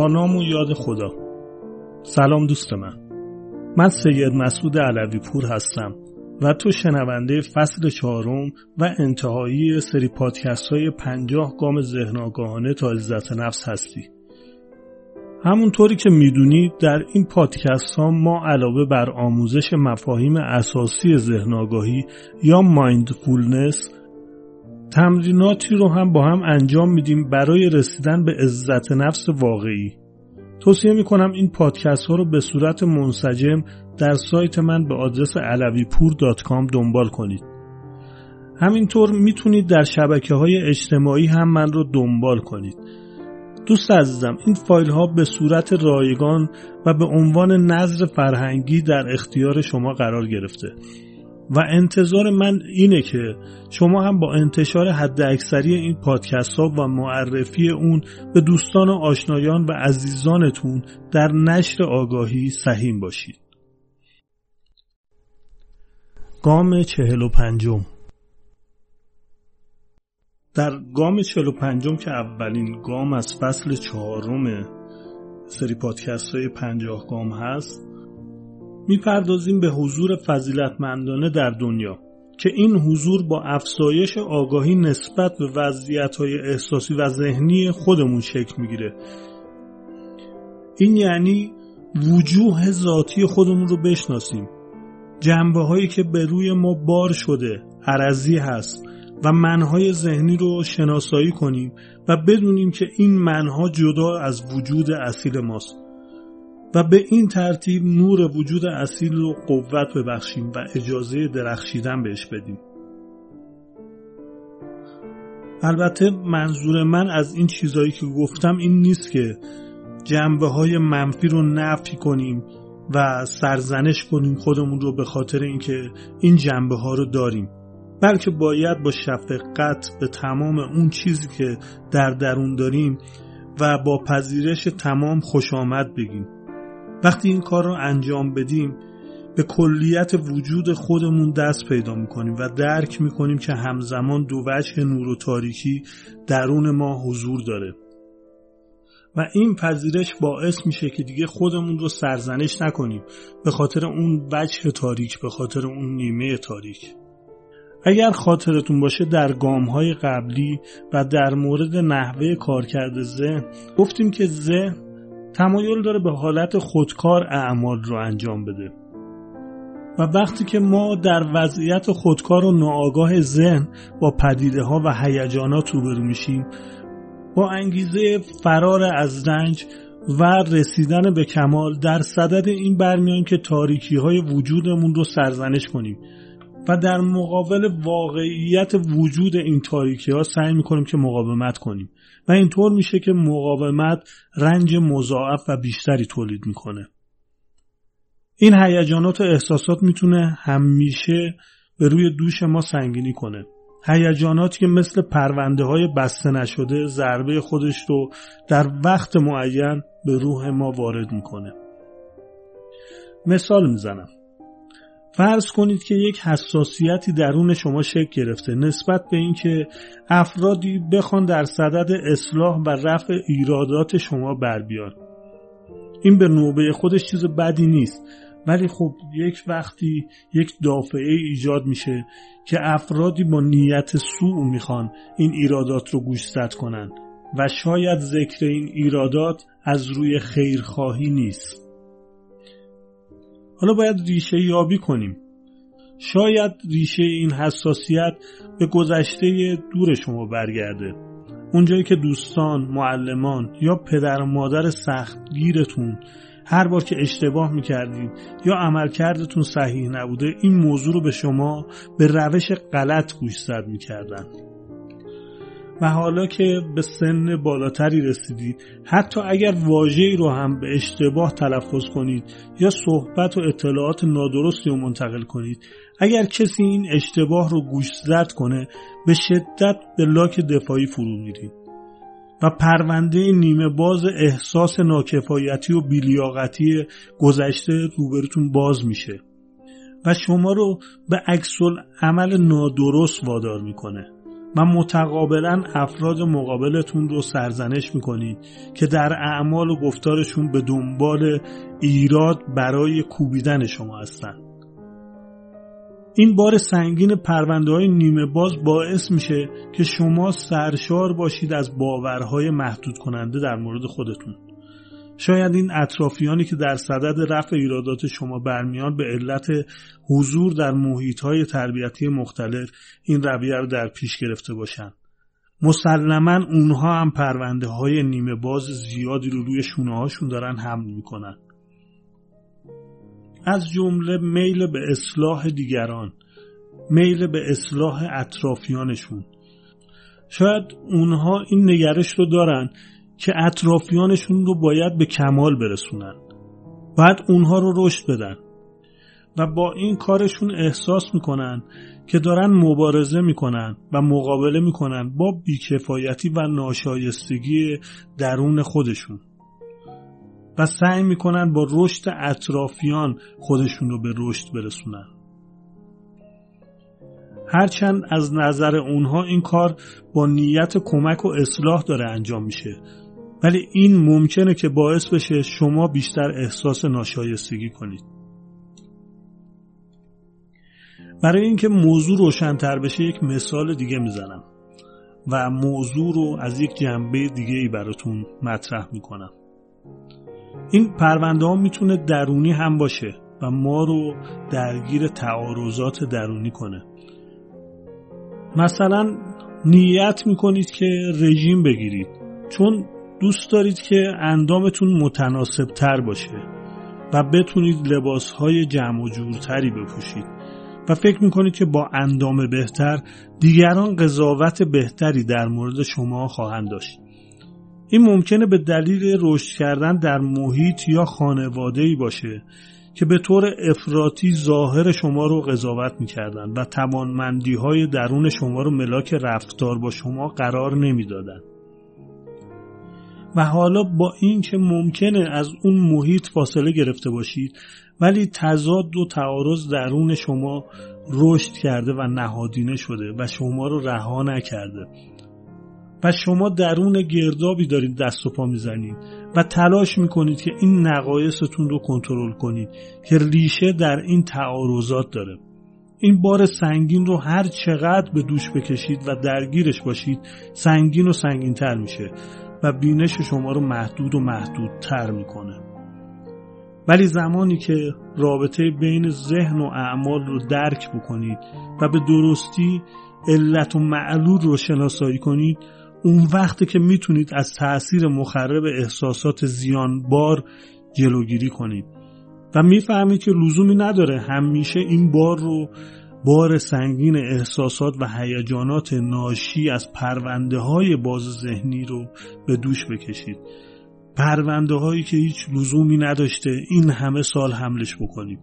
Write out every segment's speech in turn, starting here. با نام و یاد خدا. سلام دوست من سید مسعود علاوی پور هستم و تو شنونده فصل 4 و انتهایی سری پادکست های 50 گام ذهن آگاهانه تا عزت نفس هستی. همونطوری که میدونید در این پادکست ها ما علاوه بر آموزش مفاهیم اساسی ذهن آگاهی یا مایندفولنس، تمریناتی رو هم با هم انجام میدیم برای رسیدن به عزت نفس واقعی. توصیه میکنم این پادکست ها رو به صورت منسجم در سایت من به آدرس alavipour.com دنبال کنید. همینطور میتونید در شبکه‌های اجتماعی هم من رو دنبال کنید. دوست عزیزم، این فایل ها به صورت رایگان و به عنوان نذر فرهنگی در اختیار شما قرار گرفته و انتظار من اینه که شما هم با انتشار حداکثری این پادکست ها و معرفی اون به دوستان و آشنایان و عزیزانتون در نشر آگاهی سهیم باشید. گام 45. در گام 45 که اولین گام از فصل 4 سری پادکست های 50 گام هست، میپردازیم به حضور فضیلتمندانه در دنیا که این حضور با افزایش آگاهی نسبت به وضعیت‌های احساسی و ذهنی خودمون شکل میگیره. این یعنی وجوه ذاتی خودمون رو بشناسیم، جنبه‌هایی که به روی ما بار شده، عرضی هست و منهای ذهنی رو شناسایی کنیم و بدونیم که این منها جدا از وجود اصیل ماست و به این ترتیب نور وجود اصیل رو قوت ببخشیم و اجازه درخشیدن بهش بدیم. البته منظور من از این چیزایی که گفتم این نیست که جنبه‌های منفی رو نفی کنیم و سرزنش کنیم خودمون رو به خاطر اینکه این جنبه‌ها رو داریم، بلکه باید با شفقت به تمام اون چیزی که در درون داریم و با پذیرش تمام خوش آمد بگیم. وقتی این کار رو انجام بدیم به کلیت وجود خودمون دست پیدا میکنیم و درک میکنیم که همزمان دو وجه نور و تاریکی درون ما حضور داره و این پذیرش باعث میشه که دیگه خودمون رو سرزنش نکنیم به خاطر اون وجه تاریک، به خاطر اون نیمه تاریک. اگر خاطرتون باشه در گام‌های قبلی و در مورد نحوه کارکرد ذهن گفتیم که ذهن تمایل داره به حالت خودکار اعمال رو انجام بده و وقتی که ما در وضعیت خودکار و ناآگاه ذهن با پدیده‌ها و هیجانات روبرو میشیم، با انگیزه فرار از رنج و رسیدن به کمال در صدد این برمیان که تاریکی‌های وجودمون رو سرزنش کنیم و در مقابل واقعیت وجود این تاریکی ها سعی میکنیم که مقاومت کنیم و اینطور میشه که مقاومت رنج مضاعف و بیشتری تولید میکنه. این هیجانات و احساسات میتونه همیشه به روی دوش ما سنگینی کنه. هیجاناتی که مثل پرونده های بسته نشده ضربه خودش رو در وقت معین به روح ما وارد میکنه. مثال میزنم. فرض کنید که یک حساسیتی درون شما شکل گرفته نسبت به اینکه افرادی بخوان در صدد اصلاح و رفع ایرادات شما بر بیان. این به نوبه خودش چیز بدی نیست، ولی خب یک وقتی یک دافعه ایجاد میشه که افرادی با نیت سوء میخوان این ایرادات رو گوشزد کنن و شاید ذکر این ایرادات از روی خیرخواهی نیست. حالا باید ریشه یابی کنیم. شاید ریشه این حساسیت به گذشته دور شما برگرده، اونجایی که دوستان، معلمان یا پدر و مادر سختگیرتون هر بار که اشتباه میکردید یا عملکردتون صحیح نبوده این موضوع رو به شما به روش غلط گوشزد میکردن و حالا که به سن بالاتری رسیدید حتی اگر واژه‌ای رو هم به اشتباه تلفظ کنید یا صحبت و اطلاعات نادرستی رو منتقل کنید، اگر کسی این اشتباه رو گوشزد کنه به شدت به لاک دفاعی فرو میرید و پرونده نیمه باز احساس ناکفایتی و بی‌لیاقتی گذشته روبروتون باز میشه و شما رو به عکس‌العمل نادرست وادار میکنه و متقابلا افراد مقابلتون رو سرزنش میکنید که در اعمال و گفتارشون به دنبال ایراد برای کوبیدن شما هستن. این بار سنگین پرونده‌های نیمه باز باعث میشه که شما سرشار باشید از باورهای محدود کننده در مورد خودتون. شاید این اطرافیانی که در صدد رفع ایرادات شما برمیان به علت حضور در محیط‌های تربیتی مختلف این رویه رو در پیش گرفته باشند. مسلماً اونها هم پرونده‌های نیمه باز زیادی رو روی شونه‌هاشون دارن حمل می‌کنن. از جمله میل به اصلاح دیگران، میل به اصلاح اطرافیانشون. شاید اونها این نگرش رو دارن که اطرافیانشون رو باید به کمال برسونن، باید اونها رو رشد بدن و با این کارشون احساس میکنن که دارن مبارزه میکنن و مقابله میکنن با بیکفایتی و ناشایستگی درون خودشون و سعی میکنن با رشد اطرافیان خودشون رو به رشد برسونن. هرچند از نظر اونها این کار با نیت کمک و اصلاح داره انجام میشه، ولی این ممکنه که باعث بشه شما بیشتر احساس ناشایستگی کنید. برای اینکه موضوع روشن‌تر بشه یک مثال دیگه میزنم و موضوع رو از یک جنبه دیگه‌ای براتون مطرح میکنم. این پرونده ها میتونه درونی هم باشه و ما رو درگیر تعارضات درونی کنه. مثلا نیت میکنید که رژیم بگیرید چون دوست دارید که اندامتون متناسب تر باشه و بتونید لباسهای جمع و جورتری بپوشید و فکر میکنید که با اندام بهتر دیگران قضاوت بهتری در مورد شما خواهند داشت. این ممکنه به دلیل رشد کردن در محیط یا خانواده‌ای باشه که به طور افراطی ظاهر شما رو قضاوت می‌کردند و توانمندی‌های درون شما رو ملاک رفتار با شما قرار نمی‌دادند. و حالا با این که ممکنه از اون محیط فاصله گرفته باشید، ولی تضاد و تعارض درون شما رشد کرده و نهادینه شده و شما رو رها نکرده و شما درون گردابی دارید دست و پا میزنید و تلاش میکنید که این نقایصتون رو کنترل کنید که ریشه در این تعارضات داره. این بار سنگین رو هر چقدر به دوش بکشید و درگیرش باشید سنگین و سنگین تر میشه و بینش شما رو محدود و محدود تر میکنه. ولی زمانی که رابطه بین ذهن و اعمال رو درک بکنید و به درستی علت و معلول رو شناسایی کنید، اون وقته که میتونید از تأثیر مخرب احساسات زیانبار جلوگیری کنید و میفهمید که لزومی نداره همیشه این بار رو بار سنگین احساسات و هیجانات ناشی از پرونده‌های باز ذهنی رو به دوش بکشید، پرونده‌هایی که هیچ لزومی نداشته این همه سال حملش بکنید.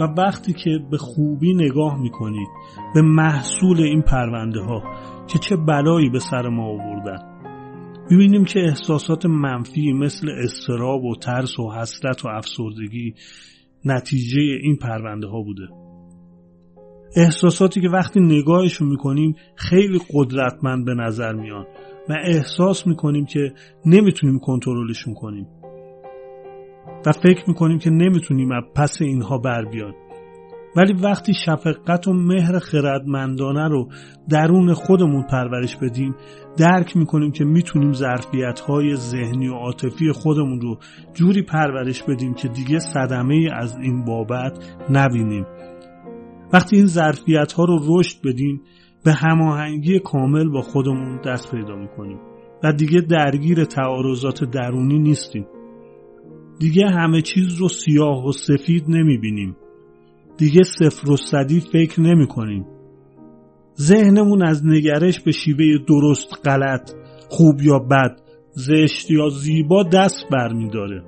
و وقتی که به خوبی نگاه میکنید به محصول این پرونده ها که چه بلایی به سر ما آوردن، میبینیم که احساسات منفی مثل اضطراب و ترس و حسرت و افسردگی نتیجه این پرونده ها بوده. احساساتی که وقتی نگاهشون میکنیم خیلی قدرتمند به نظر میان و احساس میکنیم که نمیتونیم کنترلشون کنیم و فکر میکنیم که نمیتونیم از پس اینها بر بیاد. ولی وقتی شفقت و مهر خردمندانه رو درون خودمون پرورش بدیم، درک میکنیم که میتونیم ظرفیت‌های ذهنی و عاطفی خودمون رو جوری پرورش بدیم که دیگه صدمه از این بابت نبینیم. وقتی این ظرفیت‌ها رو رشد بدیم، به هماهنگی کامل با خودمون دست پیدا میکنیم و دیگه درگیر تعارضات درونی نیستیم. دیگه همه چیز رو سیاه و سفید نمی بینیم. دیگه صفر و صدی فکر نمی کنیم. ذهنمون از نگرش به شیوه درست غلط، خوب یا بد، زشت یا زیبا دست بر می داره.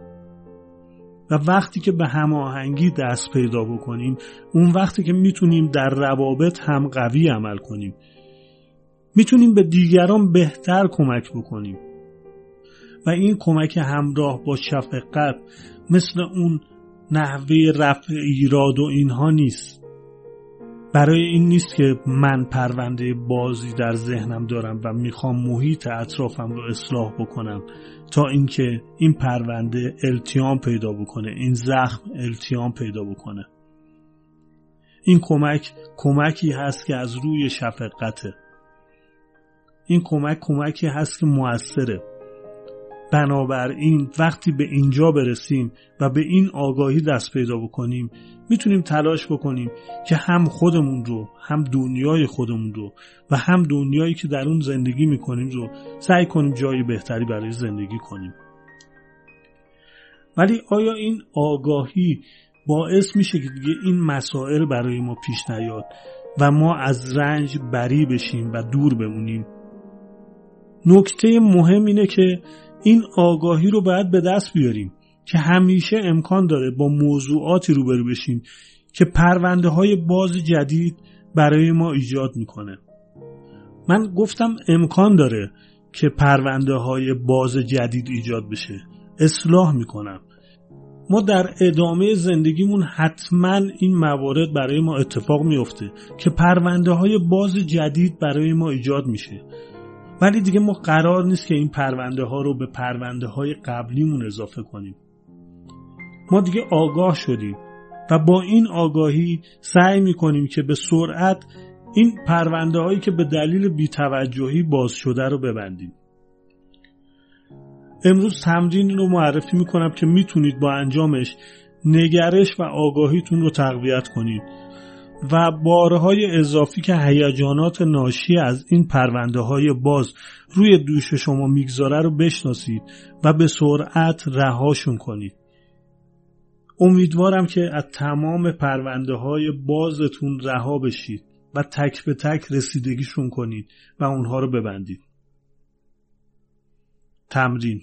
و وقتی که به هماهنگی دست پیدا بکنیم، اون وقتی که می تونیم در روابط هم قوی عمل کنیم. می تونیم به دیگران بهتر کمک بکنیم. و این کمک همراه با شفقت مثل اون نحوه رفع ایراد و اینها نیست، برای این نیست که من پرونده بازی در ذهنم دارم و میخوام محیط اطرافم رو اصلاح بکنم تا اینکه این پرونده التیام پیدا بکنه، این زخم التیام پیدا بکنه. این کمکی هست که از روی شفقته. این کمکی هست که مؤثره. بنابراین وقتی به اینجا برسیم و به این آگاهی دست پیدا بکنیم، میتونیم تلاش بکنیم که هم خودمون رو، هم دنیای خودمون رو و هم دنیایی که در اون زندگی میکنیم رو سعی کنیم جای بهتری برای زندگی کنیم. ولی آیا این آگاهی باعث میشه که دیگه این مسائل برای ما پیش نیاد و ما از رنج بری بشیم و دور بمونیم؟ نکته مهم اینه که این آگاهی رو باید به دست بیاریم که همیشه امکان داره با موضوعاتی روبرو بشیم که پرونده‌های باز جدید برای ما ایجاد میکنه. من گفتم امکان داره که پرونده‌های باز جدید ایجاد بشه. اصلاح میکنم. ما در ادامه زندگیمون حتما این موارد برای ما اتفاق میفته که پرونده‌های باز جدید برای ما ایجاد میشه. ولی دیگه ما قرار نیست که این پرونده ها رو به پرونده های قبلیمون اضافه کنیم. ما دیگه آگاه شدیم و با این آگاهی سعی میکنیم که به سرعت این پرونده هایی که به دلیل بی‌توجهی باز شده رو ببندیم. امروز تمرینی رو معرفی میکنم که میتونید با انجامش نگرش و آگاهیتون رو تقویت کنید و بارهای اضافی که هیجانات ناشی از این پرونده‌های باز روی دوش شما میگذاره رو بشناسید و به سرعت رهاشون کنید. امیدوارم که از تمام پرونده‌های بازتون رها بشید و تک به تک رسیدگیشون کنید و اونها رو ببندید. تمرین: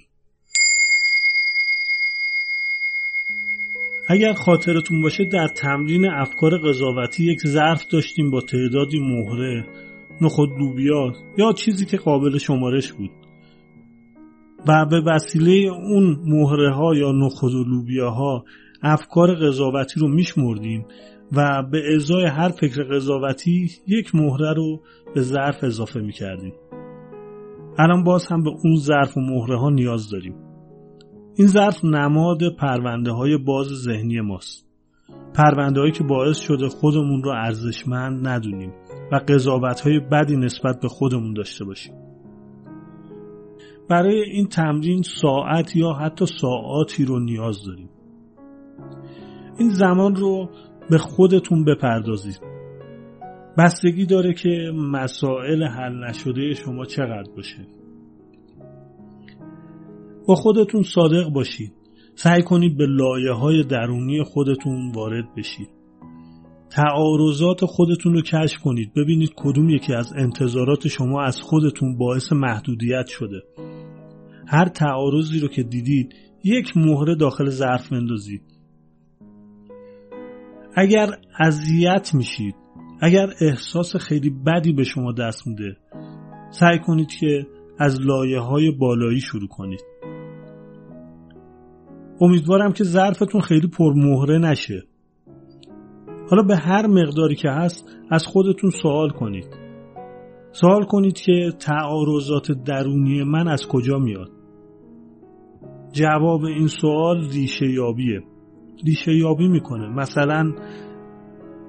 اگر خاطرتون باشه در تمرین افکار قضاوتی یک ظرف داشتیم با تعدادی مهره، نخود لوبیا یا چیزی که قابل شمارش بود و به وسیله اون مهره ها یا نخود لوبیا ها افکار قضاوتی رو میشمردیم و به ازای هر فکر قضاوتی یک مهره رو به ظرف اضافه میکردیم. الان باز هم به اون ظرف و مهره ها نیاز داریم. این ظرف نماد پرونده‌های باز ذهنی ماست. پرونده‌هایی که باعث شده خودمون رو ارزشمند ندونیم و قضاوت‌های بدی نسبت به خودمون داشته باشیم. برای این تمرین ساعت یا حتی ساعاتی رو نیاز داریم. این زمان رو به خودتون بپردازید. بستگی داره که مسائل حل نشده شما چقدر باشه. با خودتون صادق باشید. سعی کنید به لایه‌های درونی خودتون وارد بشید. تعارضات خودتون رو کشف کنید. ببینید کدوم یکی از انتظارات شما از خودتون باعث محدودیت شده. هر تعارضی رو که دیدید یک مهره داخل ظرف اندازید. اگر اذیت میشید، اگر احساس خیلی بدی به شما دست میده، سعی کنید که از لایه‌های بالایی شروع کنید. امیدوارم که ظرفتون خیلی پرمهره نشه. حالا به هر مقداری که هست از خودتون سوال کنید. سوال کنید که تعارضات درونی من از کجا میاد؟ جواب این سوال ریشه یابیه. ریشه یابی میکنه. مثلا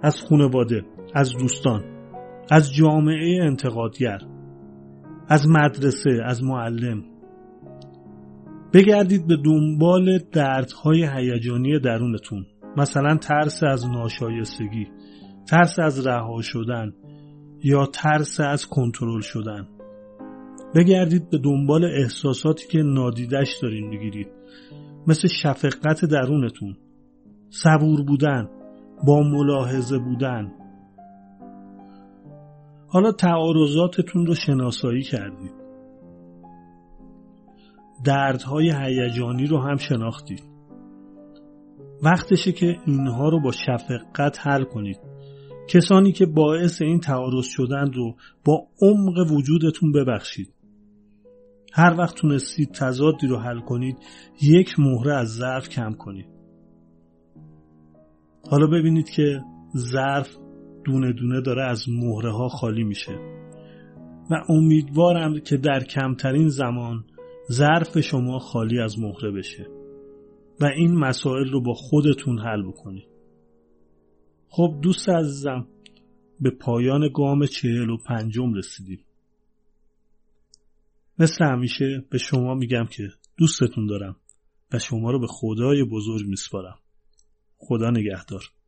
از خانواده، از دوستان، از جامعه انتقادگر، از مدرسه، از معلم. بگردید به دنبال دردهای هیجانی درونتون. مثلا ترس از ناشایستگی، ترس از رها شدن یا ترس از کنترل شدن. بگردید به دنبال احساساتی که نادیدش دارین میگیرید، مثل شفقت درونتون، صبور بودن، با ملاحظه بودن. حالا تعارضاتتون رو شناسایی کردید. دردهای هیجانی رو هم شناختید. وقتشه که اینها رو با شفقت حل کنید. کسانی که باعث این تعارض شدن رو با عمق وجودتون ببخشید. هر وقت تونستید تضادی رو حل کنید، یک مهره از ظرف کم کنید. حالا ببینید که ظرف دونه دونه داره از مهره ها خالی میشه و امیدوارم که در کمترین زمان ظرف شما خالی از مهره بشه و این مسائل رو با خودتون حل بکنید. خب دوست عزیزم، به پایان گام 45 رسیدیم. مثل همیشه به شما میگم که دوستتون دارم و شما رو به خدای بزرگ میسپارم. خدا نگهدار.